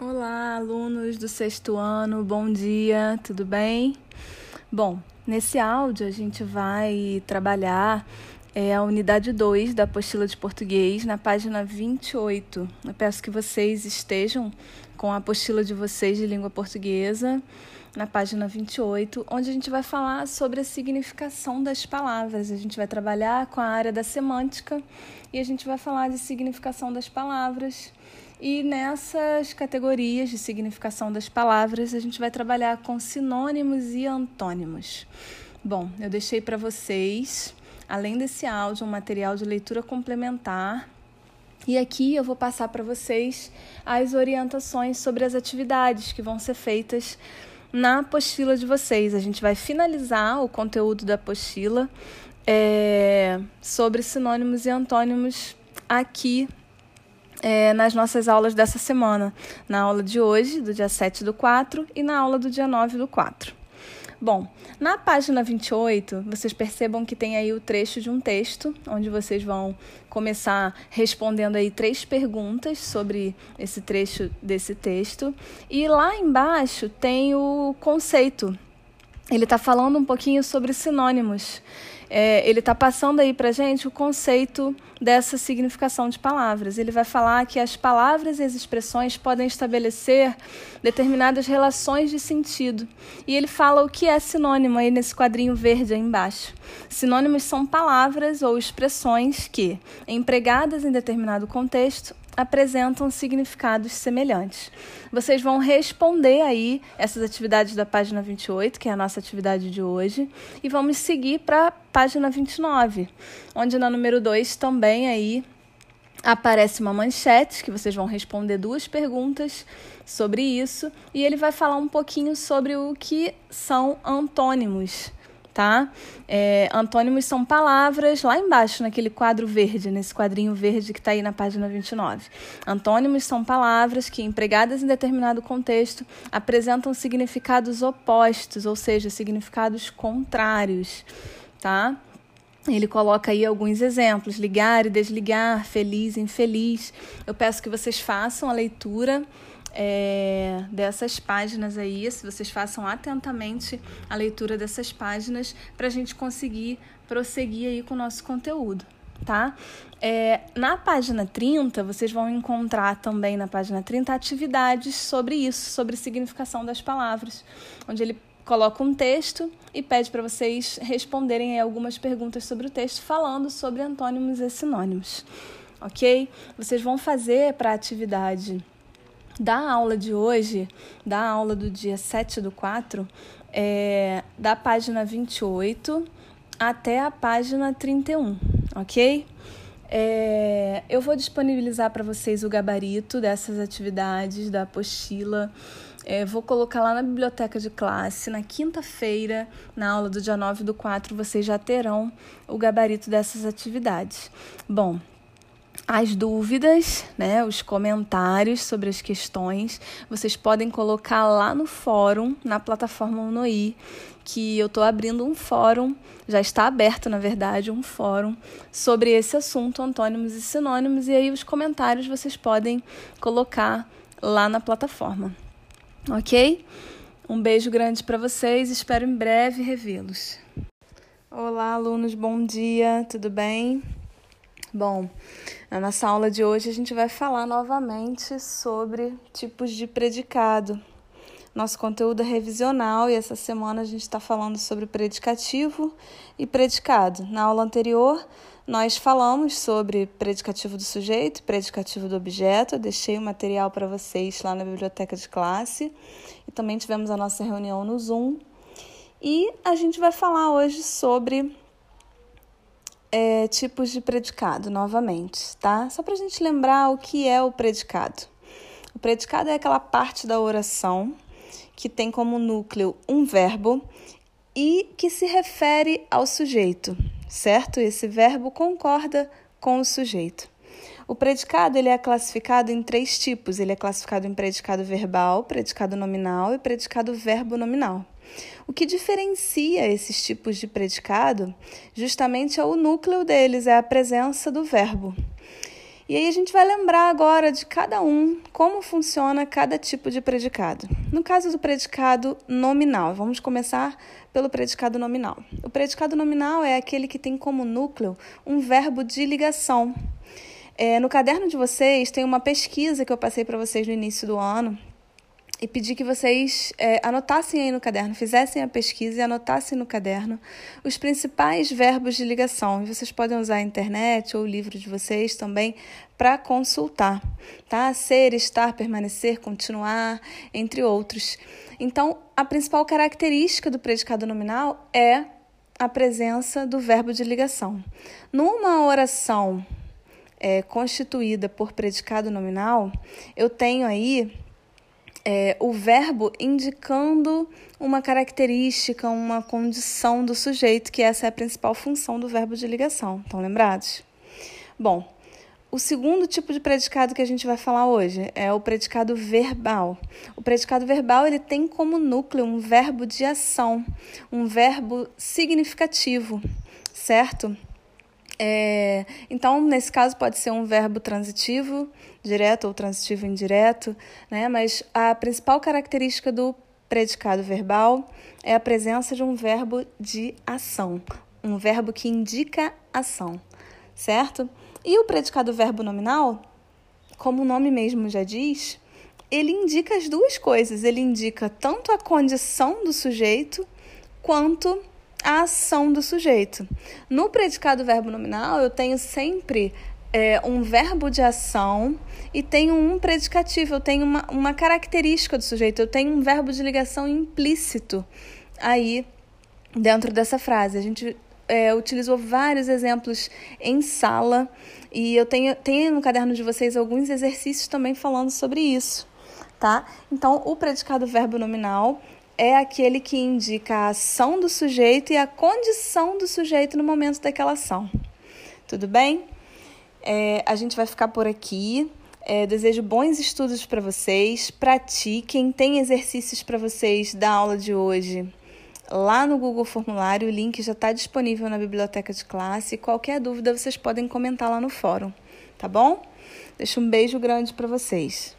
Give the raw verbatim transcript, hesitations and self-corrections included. Olá, alunos do sexto ano, bom dia, tudo bem? Bom, nesse áudio a gente vai trabalhar é, a unidade dois da apostila de português na página vinte e oito. Eu peço que vocês estejam com a apostila de vocês de língua portuguesa na página vinte e oito, onde a gente vai falar sobre a significação das palavras. A gente vai trabalhar com a área da semântica e a gente vai falar de significação das palavras. E nessas categorias de significação das palavras, a gente vai trabalhar com sinônimos e antônimos. Bom, eu deixei para vocês, além desse áudio, um material de leitura complementar. E aqui eu vou passar para vocês as orientações sobre as atividades que vão ser feitas na apostila de vocês. A gente vai finalizar o conteúdo da apostila é, sobre sinônimos e antônimos aqui, É, nas nossas aulas dessa semana, na aula de hoje, do dia sete do quatro, e na aula do dia nove do quatro. Bom, na página vinte e oito, vocês percebam que tem aí o trecho de um texto, onde vocês vão começar respondendo aí três perguntas sobre esse trecho desse texto. E lá embaixo tem o conceito. Ele está falando um pouquinho sobre sinônimos. É, ele está passando aí para a gente o conceito dessa significação de palavras. Ele vai falar que as palavras e as expressões podem estabelecer determinadas relações de sentido. E ele fala o que é sinônimo aí nesse quadrinho verde aí embaixo. Sinônimos são palavras ou expressões que, empregadas em determinado contexto, apresentam significados semelhantes. Vocês vão responder aí essas atividades da página vinte e oito, que é a nossa atividade de hoje, e vamos seguir para a página vinte e nove, onde na número dois também aí aparece uma manchete, que vocês vão responder duas perguntas sobre isso, e ele vai falar um pouquinho sobre o que são antônimos. Tá? É, antônimos são palavras, lá embaixo, naquele quadro verde, nesse quadrinho verde que está aí na página vinte e nove. Antônimos são palavras que, empregadas em determinado contexto, apresentam significados opostos, ou seja, significados contrários, tá? Ele coloca aí alguns exemplos, ligar e desligar, feliz, infeliz. Eu peço que vocês façam a leitura É, dessas páginas aí, se vocês façam atentamente a leitura dessas páginas para a gente conseguir prosseguir aí com o nosso conteúdo, tá? É, na página trinta, vocês vão encontrar também na página trinta atividades sobre isso, sobre significação das palavras, onde ele coloca um texto e pede para vocês responderem aí algumas perguntas sobre o texto, falando sobre antônimos e sinônimos, ok? Vocês vão fazer para a atividade da aula de hoje, da aula do dia sete do quatro, é, da página vinte e oito até a página trinta e um, ok? É, eu vou disponibilizar para vocês o gabarito dessas atividades, da apostila. É, vou colocar lá na biblioteca de classe, na quinta-feira, na aula do dia nove do quatro, vocês já terão o gabarito dessas atividades. Bom, as dúvidas, né, os comentários sobre as questões, vocês podem colocar lá no fórum, na plataforma Unoi, que eu estou abrindo um fórum, já está aberto, na verdade, um fórum sobre esse assunto, antônimos e sinônimos, e aí os comentários vocês podem colocar lá na plataforma, ok? Um beijo grande para vocês, espero em breve revê-los. Olá, alunos, bom dia, tudo bem? Bom, na nossa aula de hoje a gente vai falar novamente sobre tipos de predicado. Nosso conteúdo é revisional e essa semana a gente está falando sobre predicativo e predicado. Na aula anterior, nós falamos sobre predicativo do sujeito, predicativo do objeto. Eu deixei o material para vocês lá na biblioteca de classe e também tivemos a nossa reunião no Zoom. E a gente vai falar hoje sobre É, tipos de predicado, novamente, tá? Só para a gente lembrar o que é o predicado. O predicado é aquela parte da oração que tem como núcleo um verbo e que se refere ao sujeito, certo? Esse verbo concorda com o sujeito. O predicado, ele é classificado em três tipos. Ele é classificado em predicado verbal, predicado nominal e predicado verbo nominal. O que diferencia esses tipos de predicado, justamente é o núcleo deles, é a presença do verbo. E aí a gente vai lembrar agora de cada um, como funciona cada tipo de predicado. No caso do predicado nominal, vamos começar pelo predicado nominal. O predicado nominal é aquele que tem como núcleo um verbo de ligação. É, no caderno de vocês tem uma pesquisa que eu passei para vocês no início do ano e pedi que vocês é, anotassem aí no caderno, fizessem a pesquisa e anotassem no caderno os principais verbos de ligação. E vocês podem usar a internet ou o livro de vocês também para consultar, tá? Ser, estar, permanecer, continuar, entre outros. Então, a principal característica do predicado nominal é a presença do verbo de ligação. Numa oração é, constituída por predicado nominal, eu tenho aí é, o verbo indicando uma característica, uma condição do sujeito, que essa é a principal função do verbo de ligação. Estão lembrados? Bom, o segundo tipo de predicado que a gente vai falar hoje é o predicado verbal. O predicado verbal ele tem como núcleo um verbo de ação, um verbo significativo, certo? É, então, nesse caso, pode ser um verbo transitivo, direto ou transitivo indireto, né? Mas a principal característica do predicado verbal é a presença de um verbo de ação, um verbo que indica ação, certo? E o predicado verbo nominal, como o nome mesmo já diz, ele indica as duas coisas. Ele indica tanto a condição do sujeito quanto a ação do sujeito. No predicado verbo nominal, eu tenho sempre é, um verbo de ação e tenho um predicativo. Eu tenho uma, uma característica do sujeito. Eu tenho um verbo de ligação implícito aí dentro dessa frase. A gente É, utilizou vários exemplos em sala e eu tenho, tenho no caderno de vocês alguns exercícios também falando sobre isso, tá? Então, o predicado verbo nominal é aquele que indica a ação do sujeito e a condição do sujeito no momento daquela ação. Tudo bem? É, a gente vai ficar por aqui. É, desejo bons estudos para vocês. Pratiquem. Tem exercícios para vocês da aula de hoje lá no Google Formulário, o link já está disponível na biblioteca de classe. Qualquer dúvida, vocês podem comentar lá no fórum, tá bom? Deixo um beijo grande para vocês.